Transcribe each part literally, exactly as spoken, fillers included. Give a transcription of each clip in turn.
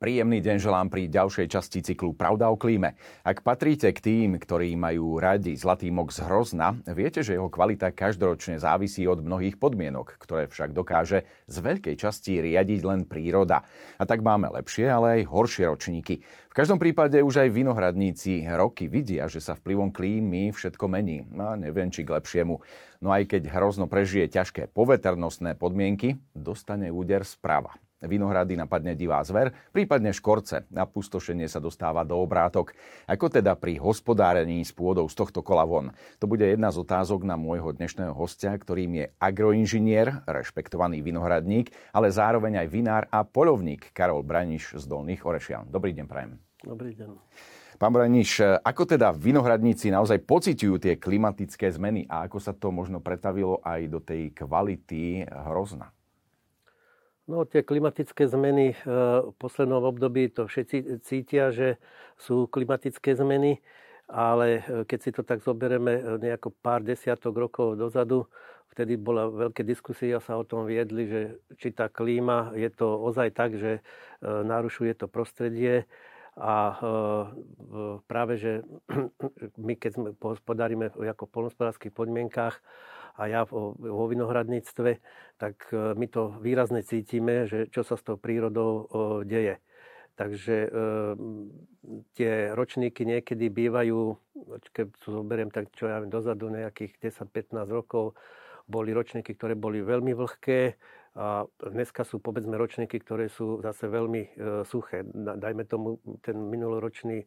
Príjemný deň želám pri ďalšej časti cyklu Pravda o klíme. Ak patríte k tým, ktorí majú radi zlatý mok z hrozna, viete, že jeho kvalita každoročne závisí od mnohých podmienok, ktoré však dokáže z veľkej časti riadiť len príroda. A tak máme lepšie, ale aj horšie ročníky. V každom prípade už aj vinohradníci roky vidia, že sa vplyvom klímy všetko mení. No neviem, či k lepšiemu. No aj keď hrozno prežije ťažké poveternostné podmienky, dostane úder sprava. Vinohrady napadne divá zver, prípadne škorce. A pustošenie sa dostáva do obrátok. Ako teda pri hospodárení s pôdou z tohto kola von? To bude jedna z otázok na môjho dnešného hostia, ktorým je agroinžinier, rešpektovaný vinohradník, ale zároveň aj vinár a poľovník Karol Braniš z Dolných Orešian. Dobrý deň prajem. Dobrý deň. Pán Braniš, ako teda vinohradníci naozaj pociťujú tie klimatické zmeny a ako sa to možno pretavilo aj do tej kvality hrozna? No, tie klimatické zmeny v poslednom období to všetci cítia, že sú klimatické zmeny, ale keď si to tak zoberieme nejako pár desiatok rokov dozadu, vtedy bola veľké diskusie, sa o tom viedli, že či tá klíma je to ozaj tak, že narušuje to prostredie a práve, že my keď sme hospodárime ako v poľnohospodárskych podmienkách, a ja vo vinohradníctve, tak my to výrazne cítime, že čo sa s tou prírodou deje. Takže e, tie ročníky niekedy bývajú, keď tu zoberiem, tak čo ja viem, dozadu nejakých desať pätnásť rokov, boli ročníky, ktoré boli veľmi vlhké a dneska sú, povedzme, ročníky, ktoré sú zase veľmi e, suché. Dajme tomu ten minuloročný, e,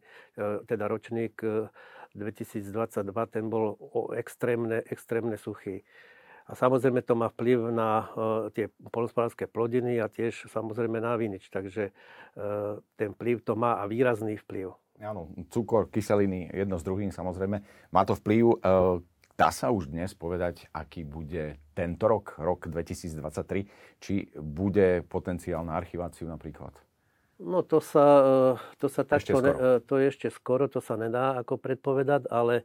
teda ročník e, dvetisícdvadsaťdva, ten bol extrémne, extrémne suchý. A samozrejme to má vplyv na tie poľnohospodárske plodiny a tiež samozrejme na vinič. Takže ten vplyv to má a výrazný vplyv. Áno, cukor, kyseliny, jedno s druhým samozrejme. Má to vplyv. Dá sa už dnes povedať, aký bude tento rok, rok dvetisícdvadsaťtri? Či bude potenciál na archiváciu napríklad? No to sa, to sa takto, to je ešte skoro, to sa nedá ako predpovedať, ale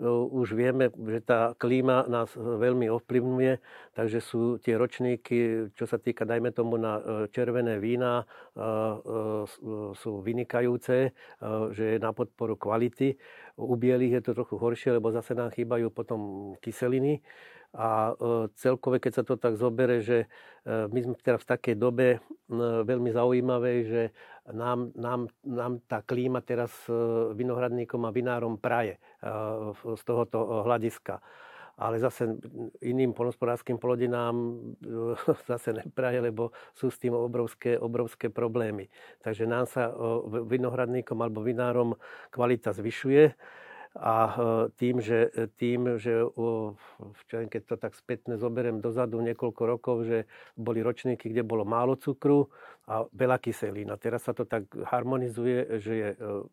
už vieme, že tá klíma nás veľmi ovplyvňuje, takže sú tie ročníky, čo sa týka, dajme tomu, na červené vína, sú vynikajúce, že je na podporu kvality. U bielých je to trochu horšie, lebo zase nám chýbajú potom kyseliny. A celkové, keď sa to tak zobere, že my sme teraz v takej dobe veľmi zaujímavej, že nám, nám, nám tá klíma teraz vinohradníkom a vinárom praje z tohoto hľadiska. Ale zase iným poľnohospodárskym plodinám zase nepraje, lebo sú s tým obrovské, obrovské problémy. Takže nám sa vinohradníkom alebo vinárom kvalita zvyšuje. A tým, že, tým, že keď to tak spätne zoberiem dozadu niekoľko rokov, že boli ročníky, kde bolo málo cukru a veľa kyselín. A teraz sa to tak harmonizuje, že je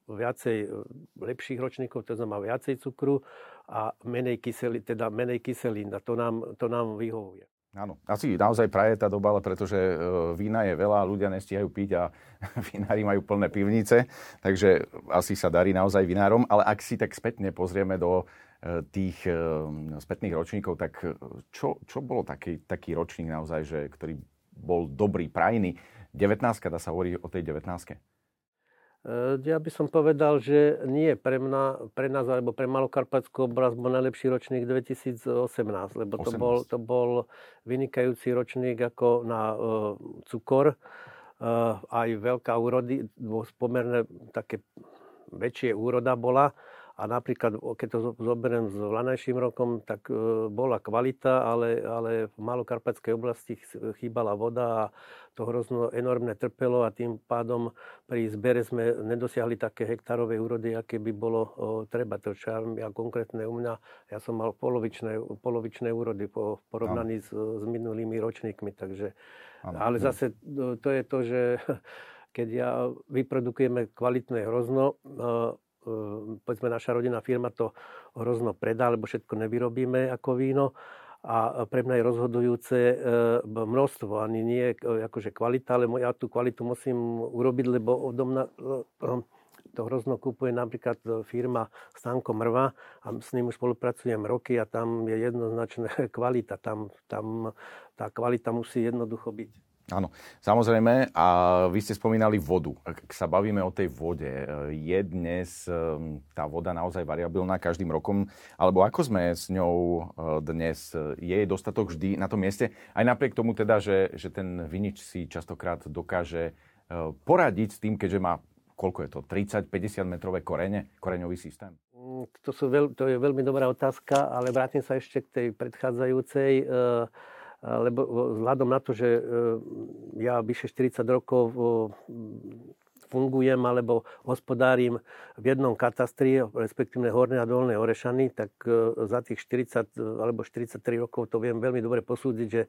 viacej lepších ročníkov, to znamená viacej cukru a menej kyselín, teda menej kyselín. A to nám, to nám vyhovuje. Áno, asi naozaj praje tá doba, ale pretože vína je veľa, ľudia nestíhajú piť a vinári majú plné pivnice, takže asi sa darí naozaj vinárom. Ale ak si tak spätne pozrieme do tých spätných ročníkov, tak čo, čo bolo taký, taký ročník naozaj, že, ktorý bol dobrý, prajný? devätnástka, dá sa hovoriť o tej devätnástke? Ja by som povedal, že nie pre mňa, pre nás, alebo pre Malokarpatsko obraz bol najlepší ročník dvetisícosemnásť, lebo to bol, to bol vynikajúci ročník ako na uh, cukor, uh, aj veľká úroda, pomerne také väčšie úroda bola. A napríklad, keď to zoberiem s vlanajším rokom, tak e, bola kvalita, ale, ale v Malokarpatskej oblasti chýbala voda a to hrozno enormne trpelo a tým pádom pri zbere sme nedosiahli také hektárové úrody, aké by bolo o, treba. To čo ja, ja konkrétne u mňa, ja som mal polovičné, polovičné úrody po, v porovnaní s, s minulými ročníkmi. Takže, ale zase to, to je to, že keď ja vyprodukujeme kvalitné hrozno, e, povedzme, naša rodinná firma to hrozno predá, lebo všetko nevyrobíme ako víno a pre mňa je rozhodujúce množstvo, ani nie akože kvalita, ale ja tú kvalitu musím urobiť, lebo odo mňa to hrozno kúpuje napríklad firma Stanko Mrva a s ním už spolupracujem roky a tam je jednoznačná kvalita, tam, tam tá kvalita musí jednoducho byť. Áno, samozrejme. A vy ste spomínali vodu. Ak sa bavíme o tej vode, je dnes tá voda naozaj variabilná každým rokom? Alebo ako sme s ňou dnes? Je jej dostatok vždy na tom mieste? Aj napriek tomu teda, že, že ten vinič si častokrát dokáže poradiť s tým, keďže má, koľko je to, tridsať až päťdesiat metrové korene, koreňový systém? To, sú veľ, to je veľmi dobrá otázka, ale vrátim sa ešte k tej predchádzajúcej. Lebo vzhľadom na to, že ja vyše štyridsať rokov fungujem alebo hospodárim v jednom katastri, respektíve Horné a Dolné Orešany, tak za tých štyridsať alebo štyridsaťtri rokov to viem veľmi dobre posúdiť, že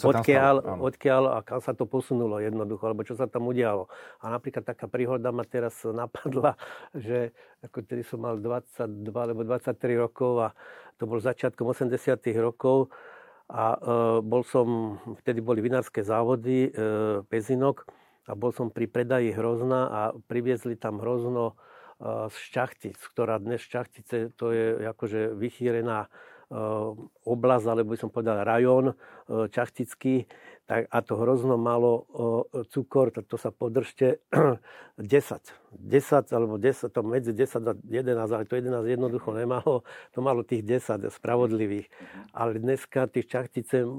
odkiaľ, odkiaľ a kam sa to posunulo jednoducho, alebo čo sa tam udialo. A napríklad taká príhoda ma teraz napadla, že ako tedy som mal dvadsaťdva alebo dvadsaťtri rokov a to bol začiatkom osemdesiatych rokov, a e, bol som, vtedy boli vinárske závody, e, Pezinok a bol som pri predaji hrozna a priviezli tam hrozno e, z Čachtic, ktorá dnes Čachtice, to je akože vychýrená e, oblasť, alebo by som povedal rajón e, čachtický, tak, a to hrozno malo e, cukor, tak to sa podržte, desať, desať alebo desať, to medzi desať a jedenásť, ale to jedenásť jednoducho nemalo, to malo tých desať spravodlivých. Ale dneska tých Čachtice m,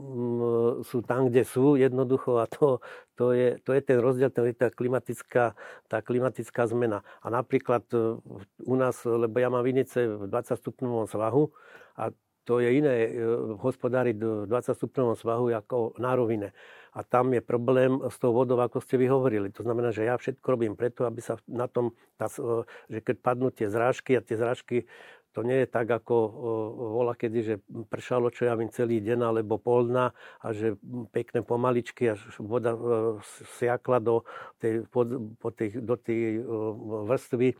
sú tam, kde sú jednoducho a to, to, je, to je ten rozdiel, to je tá klimatická, tá klimatická zmena. A napríklad u nás, lebo ja mám vinice v dvadsaťstupňovom svahu a to je iné hospodáriť v dvadsaťstupňovom svahu ako na rovine. A tam je problém s tou vodou, ako ste vy hovorili. To znamená, že ja všetko robím preto, aby sa na tom, že keď padnú tie zrážky a tie zrážky, to nie je tak, ako vola kedy, že pršalo, čo ja vím, celý deň alebo pol dňa a že pekné pomaličky, až voda siakla do tej, po tej, do tej vrstvy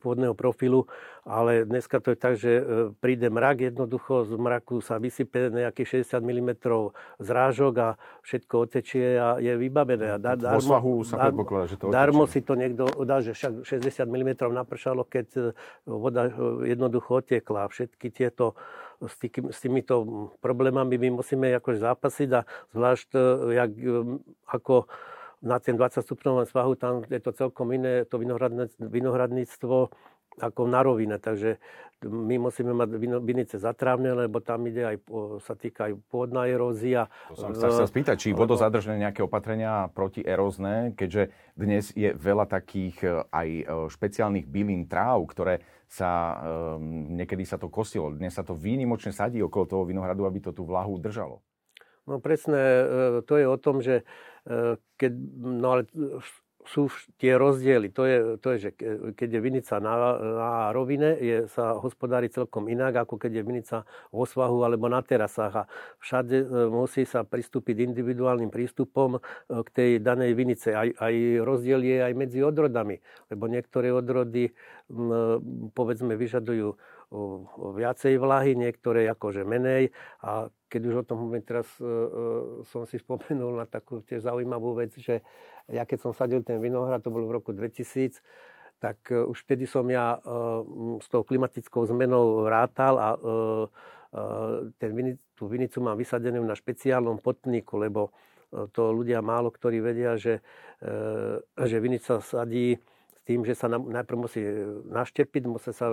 pôdneho profilu, ale dneska to je tak, že príde mrak, jednoducho z mraku sa vysype nejakých šesťdesiat milimetrov zrážok a všetko otečie a je vybavené. A da, darmo, svahu sa predpokladá, že to otečie. Darmo si to niekto dá, že však šesťdesiat milimetrov napršalo, keď voda jednoducho otekla. Všetky tieto S, tý, s týmito problémami my musíme akože zápasiť a zvlášť jak, ako na ten dvadsaťstupňovom svahu, tam je to celkom iné, to vinohradníctvo ako na rovine. Takže my musíme mať vinice zatrávne, lebo tam ide aj, sa týka aj pôdna erózia. To som chcel sa spýtať, či vodozadržné nejaké opatrenia protierózne, keďže dnes je veľa takých aj špeciálnych bylín tráv, ktoré sa, niekedy sa to kosilo, dnes sa to výnimočne sadí okolo toho vinohradu, aby to tú vlahu držalo. No presne, to je o tom, že keď, no ale sú tie rozdiely. To je, to je, že keď je vinica na, na rovine, je, sa hospodári celkom inak, ako keď je vinica vo svahu alebo na terasách. A všade musí sa pristúpiť individuálnym prístupom k tej danej vinice. Aj, aj rozdiel je aj medzi odrodami, lebo niektoré odrody, povedzme, vyžadujú viacej vlahy, niektoré akože menej. A keď už o tom hovorím, teraz e, som si spomenul na takú tiež zaujímavú vec, že ja keď som sadil ten vinohrad, to bolo v roku dvetisíc, tak e, už vtedy som ja e, s tou klimatickou zmenou rátal a e, e, ten vinic, tú vinicu mám vysadenú na špeciálnom potníku, lebo to ľudia málo ktorí vedia, že, e, že vinica sadí tým, že sa najprv musí naštepiť, musí sa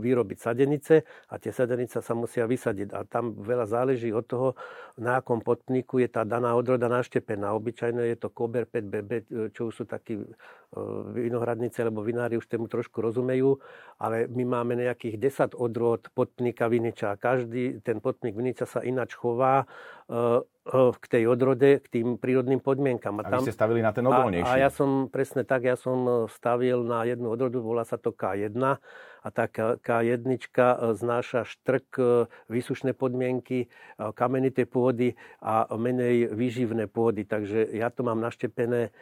vyrobiť sadenice a tie sadenice sa musia vysadiť. A tam veľa záleží od toho, na akom potníku je tá daná odroda naštepená. Obyčajne je to Kober päť bé bé, čo už sú takí vinohradníci alebo vinári, už tomu trošku rozumejú, ale my máme nejakých desať odrod potníka viniča. Každý ten potník viniča sa ináč chová k tej odrode, k tým prírodným podmienkam. A, a tam, vy ste stavili na ten odolnejší. A, a ja som presne tak, ja som stavil na jednu odrodu, volá sa to ká jedna a a tá ká jedna znáša štrk, výsušné podmienky, kamenité pôdy a menej výživné pôdy. Takže ja to mám naštepené,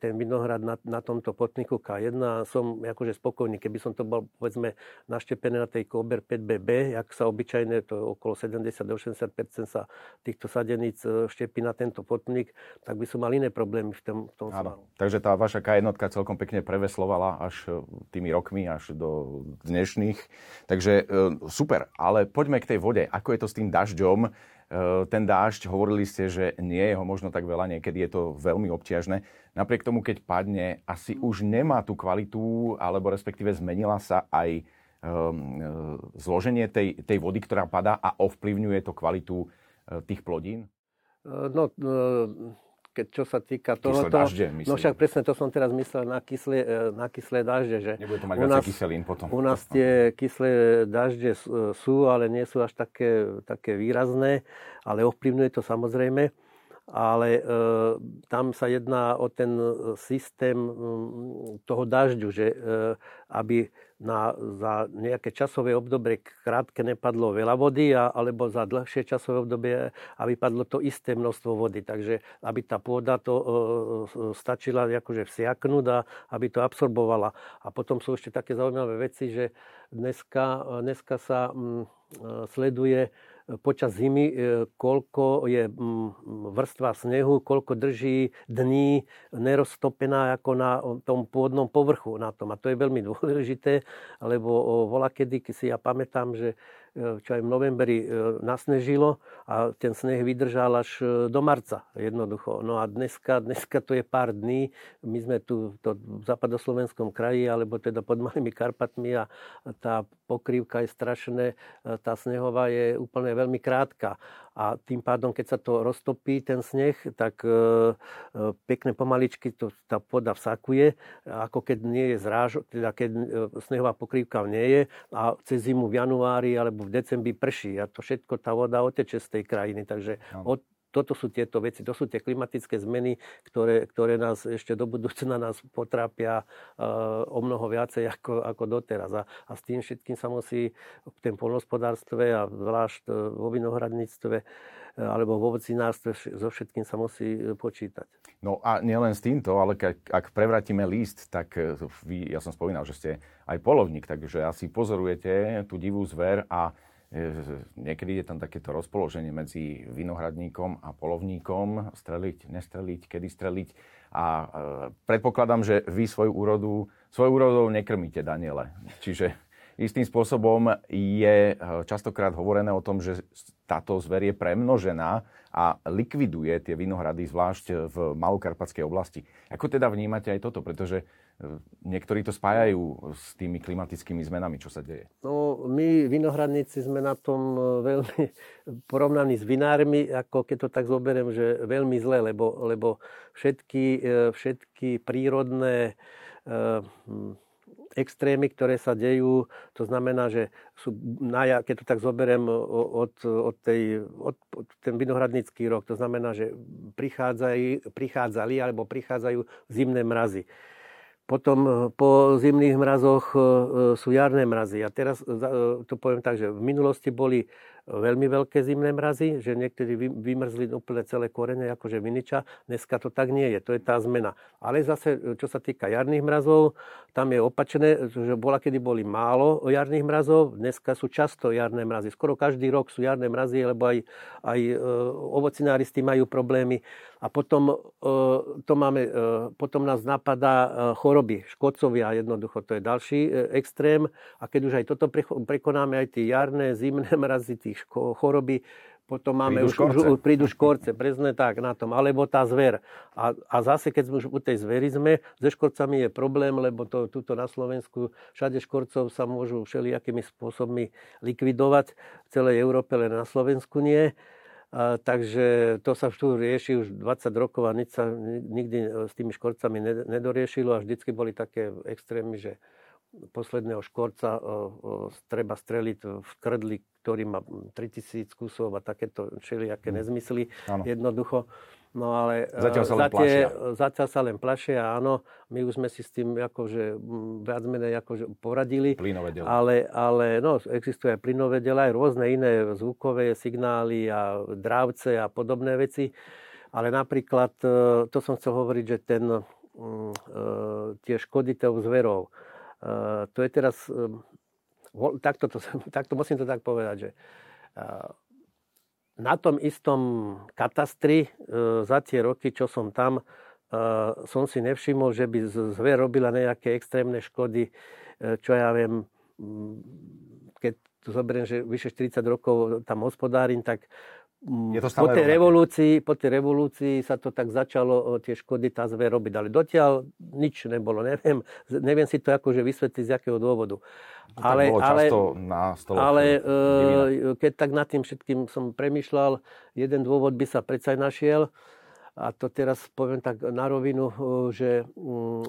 ten vinohrad na, na tomto potniku ká jedna a som akože spokojný. Keby som to bol, povedzme, naštepené na tej Kober päť bé bé, jak sa obyčajne, to je okolo sedemdesiat až osemdesiat percent sa týchto sadeníc štepí na tento potník, tak by som mal iné problémy v tom, v tom svahu. Takže tá vaša ká jedna celkom pekne preveslovala až tými rokmi, až do dnešných. Takže super, ale poďme k tej vode. Ako je to s tým dažďom? Ten dážď, hovorili ste, že nie je ho možno tak veľa, niekedy je to veľmi obťažné. Napriek tomu, keď padne, asi už nemá tú kvalitu, alebo respektíve zmenila sa aj zloženie tej, tej vody, ktorá padá a ovplyvňuje to kvalitu tých plodín? No, keď čo sa týka toho, no však presne to som teraz myslel na kyslé, na kyslé dažde, že nebude to mať u nás, kyselín potom. U nás tie kyslé dažde sú, ale nie sú až také, také výrazné, ale ovplyvňuje to samozrejme. Ale e, tam sa jedná o ten systém toho dažďu, že e, aby na, za nejaké časové obdobie krátke nepadlo veľa vody, a, alebo za dlhšie časové obdobie, aby padlo to isté množstvo vody. Takže aby tá pôda to e, stačila akože vsiaknúť a aby to absorbovala. A potom sú ešte také zaujímavé veci, že dneska, dneska sa m, sleduje počas zimy, koľko je vrstva snehu, koľko drží dní neroztopená ako na tom pôvodnom povrchu na tom. A to je veľmi dôležité, lebo volakedy si ja pamätám, že čo aj v novembri nasnežilo a ten sneh vydržal až do marca jednoducho. No a dneska, dneska to je pár dní. My sme tu to v západoslovenskom kraji, alebo teda pod Malými Karpatmi a tá pokrývka je strašné. Tá snehová je úplne veľmi krátka. A tým pádom, keď sa to roztopí, ten sneh, tak e, pekne pomaličky to, tá pôda vsakuje, ako keď nie je zrážok, teda keď snehová pokrývka nie je a cez zimu v januári alebo v decembri prší a to všetko tá voda oteče z tej krajiny. Takže od, toto sú tieto veci, to sú tie klimatické zmeny, ktoré, ktoré nás ešte do budúcna nás potrápia e, o mnoho viacej ako, ako doteraz. A, a s tým všetkým sa musí v tom poľnohospodárstve a zvlášť vo vinohradníctve alebo v ovocinárstve so všetkým sa musí počítať. No a nielen s týmto, ale ak, ak prevrátime list, tak vy, ja som spomínal, že ste aj polovník, takže asi pozorujete tú divú zver a niekedy je tam takéto rozpoloženie medzi vinohradníkom a polovníkom. Streliť, nestreliť, kedy streliť. A predpokladám, že vy svoju úrodu, svoju úrodou nekrmíte, Daniele. Čiže istým spôsobom je častokrát hovorené o tom, že táto zver je premnožená a likviduje tie vinohrady, zvlášť v malokarpatskej oblasti. Ako teda vnímate aj toto? Pretože niektorí to spájajú s tými klimatickými zmenami, čo sa deje. No, my vinohradníci sme na tom veľmi porovnaní s vinármi, ako keď to tak zoberiem, že veľmi zle, lebo, lebo všetky, všetky prírodné eh, extrémy, ktoré sa dejú, to znamená, že sú, na, keď to tak zoberiem od, od, tej, od, od ten vinohradnícky rok, to znamená, že prichádzali alebo prichádzajú zimné mrazy. Potom po zimných mrazoch sú jarné mrazy. A teraz to poviem tak, že v minulosti boli veľmi veľké zimné mrazy, že niektorí vymrzli úplne celé korene, akože viniča. Dneska to tak nie je, to je tá zmena. Ale zase, čo sa týka jarných mrazov, tam je opačné, že bola, kedy boli málo jarných mrazov, dneska sú často jarné mrazy. Skoro každý rok sú jarné mrazy, lebo aj, aj ovocinári s tým majú problémy. A potom, to máme, potom nás napadá choroby, škodcovia jednoducho, to je ďalší extrém. A keď už aj toto prekonáme, aj tie jarné, zimné mrazy, tých ško- choroby, potom máme prídu už, škorce. už prídu škorce, presne tak na tom, alebo tá zver. A, a zase, keď sme už u tej zveri sme, so škorcami je problém, lebo to, tuto na Slovensku všade škorcov sa môžu všelijakými spôsobmi likvidovať, v celej Európe, len na Slovensku nie. A, takže to sa tu rieši už dvadsať rokov a nič sa nikdy s tými škorcami nedoriešilo a vždycky boli také extrémy, že posledného škorca o, o, treba streliť v krdli, ktorý má tritisíc kusov a takéto všelijaké nezmysly. Ano. Jednoducho. No ale zatiaľ sa len zatiaľ, plašia. Zatiaľ sa len plašia, áno. My už sme si s tým akože viac menej akože poradili. Plynové diela. Ale, ale no, existuje aj plynové diela, aj rôzne iné zvukové signály a drávce a podobné veci. Ale napríklad, to som chcel hovoriť, že ten, tie škody tých zverov, to je teraz, takto, to, takto musím to tak povedať, že na tom istom katastri za tie roky, čo som tam, som si nevšimol, že by zver robila nejaké extrémne škody, čo ja viem, keď zoberiem, že vyše štyridsať rokov tam hospodárim, tak po tej, revolúcii, po tej revolúcii sa to tak začalo tie škody tá zver robiť, ale dotiaľ nič nebolo, neviem, neviem si to akože vysvetliť z jakého dôvodu. To ale tak ale, na ale e, keď tak nad tým všetkým som premýšľal, jeden dôvod by sa predsa našiel, a to teraz poviem tak na rovinu, že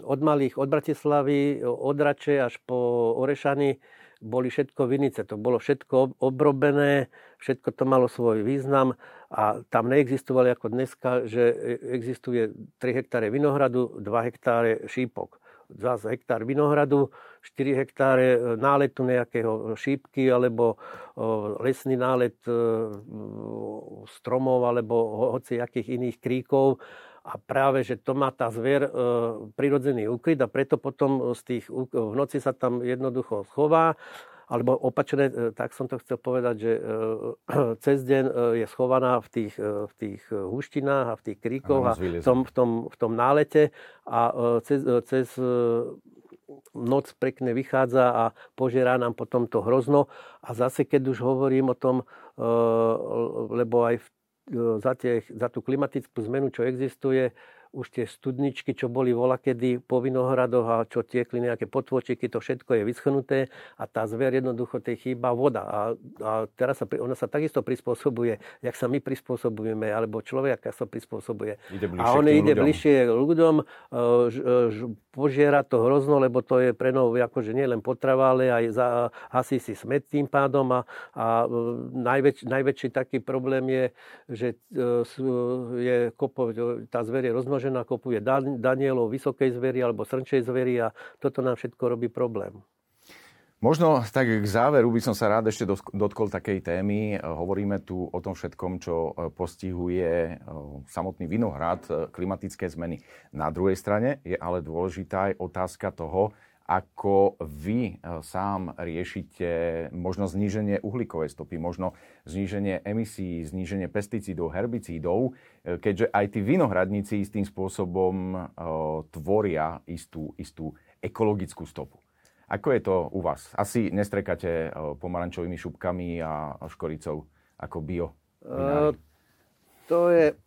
od malých, od Bratislavy, od Rače až po Orešany boli všetko vinice, to bolo všetko obrobené, všetko to malo svoj význam a tam neexistovali ako dneska, že existuje tri hektáre vinohradu, dva hektáre šípok, dva hektár vinohradu, štyri hektáre náletu nejakého šípky alebo lesný nálet stromov alebo hocijakých iných kríkov. A práve, že to má tá zver e, prirodzený úkryt a preto potom z tých, v noci sa tam jednoducho schová. Alebo opačne, e, tak som to chcel povedať, že e, cez deň e, je schovaná v tých, e, v tých húštinách a v tých kríkoch a, a v, tom, v, tom, v tom nálete. A e, cez, e, cez e, noc pekne vychádza a požerá nám potom to hrozno. A zase, keď už hovorím o tom, e, lebo aj v Za, tie, za tú klimatickú zmenu, čo existuje, už tie studničky, čo boli volakedy po vinohradoch a čo tiekli nejaké potvočiky, to všetko je vyschnuté a tá zver jednoducho tej chýba voda. A, a teraz sa, ona sa takisto prispôsobuje, jak sa my prispôsobujeme, alebo človek sa prispôsobuje. A on ide bližšie k ľuďom, ž, ž, požiera to hrozno, lebo to je pre nov akože nie len potrava, ale aj za, hasí si smet tým pádom a, a najväč, najväčší taký problém je, že je kopo, tá zver je rozmnožená, kopuje dan, danielov, vysokej zvery alebo srnčej zvery a toto nám všetko robí problém. Možno tak k záveru by som sa rád ešte dotkol takej témy. Hovoríme tu o tom všetkom, čo postihuje samotný vinohrad, klimatické zmeny. Na druhej strane je ale dôležitá aj otázka toho, ako vy sám riešite možno zníženie uhlíkovej stopy, možno zníženie emisí, zníženie pesticídov, herbicídov, keďže aj tí vinohradníci istým spôsobom tvoria istú, istú ekologickú stopu. Ako je to u vás? Asi nestrekáte pomarančovými šupkami a škoricou ako bio? Uh, to je,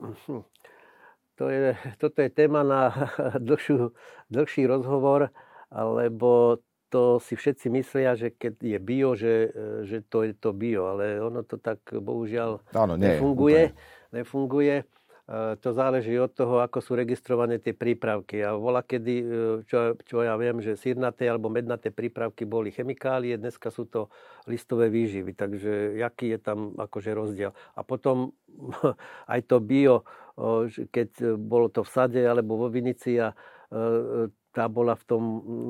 to je, toto je téma na dlhšiu, dlhší rozhovor, lebo to si všetci myslia, že keď je bio, že, že to je to bio, ale ono to tak bohužiaľ Áno, nie, nefunguje. Úplne. nefunguje. To záleží od toho, ako sú registrované tie prípravky. A voľa kedy, čo, čo ja viem, že sírnaté alebo mednaté prípravky boli chemikálie, dneska sú to listové výživy. Takže aký je tam akože rozdiel. A potom aj to bio, keď bolo to v sade alebo vo vinici a tá bola v tom,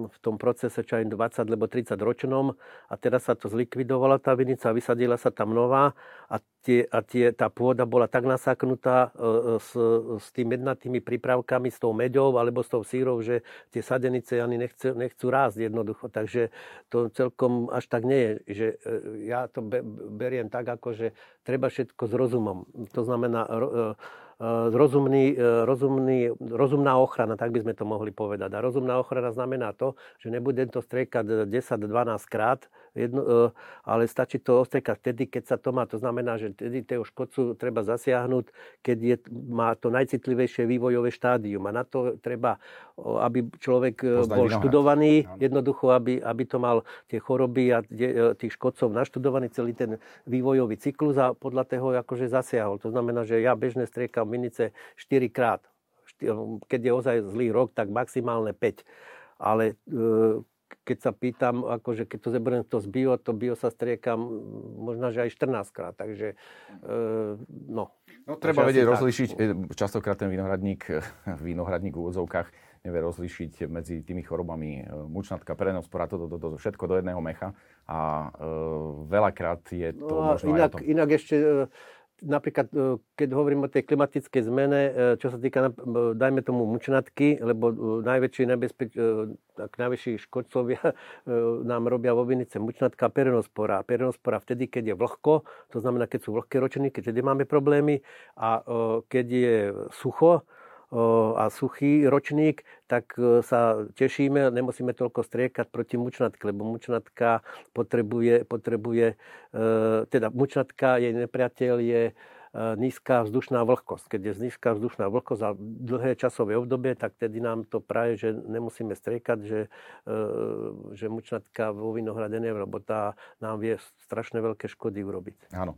v tom procese čo aj dvadsať alebo tridsať ročnom a teraz sa to zlikvidovala tá vinica, vysadila sa tam nová a, tie, a tie, tá pôda bola tak nasáknutá e, s, s tými mednatými prípravkami, s tou meďou alebo s tou sírou, že tie sadenice ani nechce, nechcú rásť jednoducho. Takže to celkom až tak nie je. Že, e, ja to be, beriem tak, ako že treba všetko s rozumom. To znamená... E, Rozumný, rozumný, rozumná ochrana, tak by sme to mohli povedať. A rozumná ochrana znamená to, že nebudem to striekať desať dvanásť krát, jedno, ale stačí to ostriekať vtedy, keď sa to má. To znamená, že vtedy toho škodcu treba zasiahnuť, keď je, má to najcitlivejšie vývojové štádium. A na to treba, aby človek Pozdaj bol študovaný, jednoducho, aby, aby to mal tie choroby a tých škodcov naštudovaný celý ten vývojový cyklus a podľa toho akože zasiahol. To znamená, že ja bežne striekam vinice štyrikrát. Keď je ozaj zlý rok, tak maximálne päť. Ale keď sa pýtam, akože keď to zeberiem to z bio, to bio sa striekam možno, že aj štrnásťkrát. Takže no... No treba vedieť rozlíšiť, častokrát ten vinohradník, vinohradník v úvodzovkách nevie rozlíšiť medzi tými chorobami mučnatka, perenospora, toto, toto, to, všetko do jedného mecha a e, veľakrát je to no možno inak, aj o tom. Inak ešte, napríklad, keď hovorím o tej klimatickej zmene, čo sa týka, dajme tomu mučnatky, lebo najväčší nebezpeč, tak najväčší škodcovia nám robia vo vinice mučnatka a perenospora. Perenospora vtedy, keď je vlhko, to znamená, keď sú vlhké ročiny, keď vtedy máme problémy a keď je sucho, a suchý ročník, tak sa tešíme, nemusíme toľko striekať proti mučnatke, lebo mučnatka potrebuje, potrebuje teda mučnatka, jej nepriateľ je nízka vzdušná vlhkosť. Keď je nízka vzdušná vlhkosť a dlhé časové obdobie, tak tedy nám to práve, že nemusíme striekať, že, že mučnatka vo vinohrade nevie, lebo tá nám vie strašne veľké škody urobiť. Áno.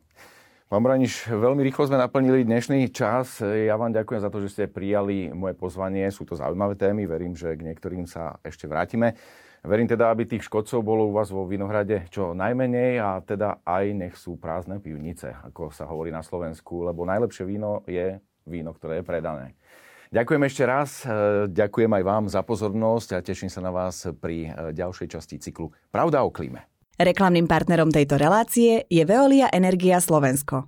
Pán Braniš, veľmi rýchlo sme naplnili dnešný čas. Ja vám ďakujem za to, že ste prijali moje pozvanie. Sú to zaujímavé témy, verím, že k niektorým sa ešte vrátime. Verím teda, aby tých škodcov bolo u vás vo vinohrade čo najmenej a teda aj nech sú prázdne pivnice, ako sa hovorí na Slovensku, lebo najlepšie víno je víno, ktoré je predané. Ďakujem ešte raz, ďakujem aj vám za pozornosť a teším sa na vás pri ďalšej časti cyklu Pravda o klíme. Reklamným partnerom tejto relácie je Veolia Energia Slovensko.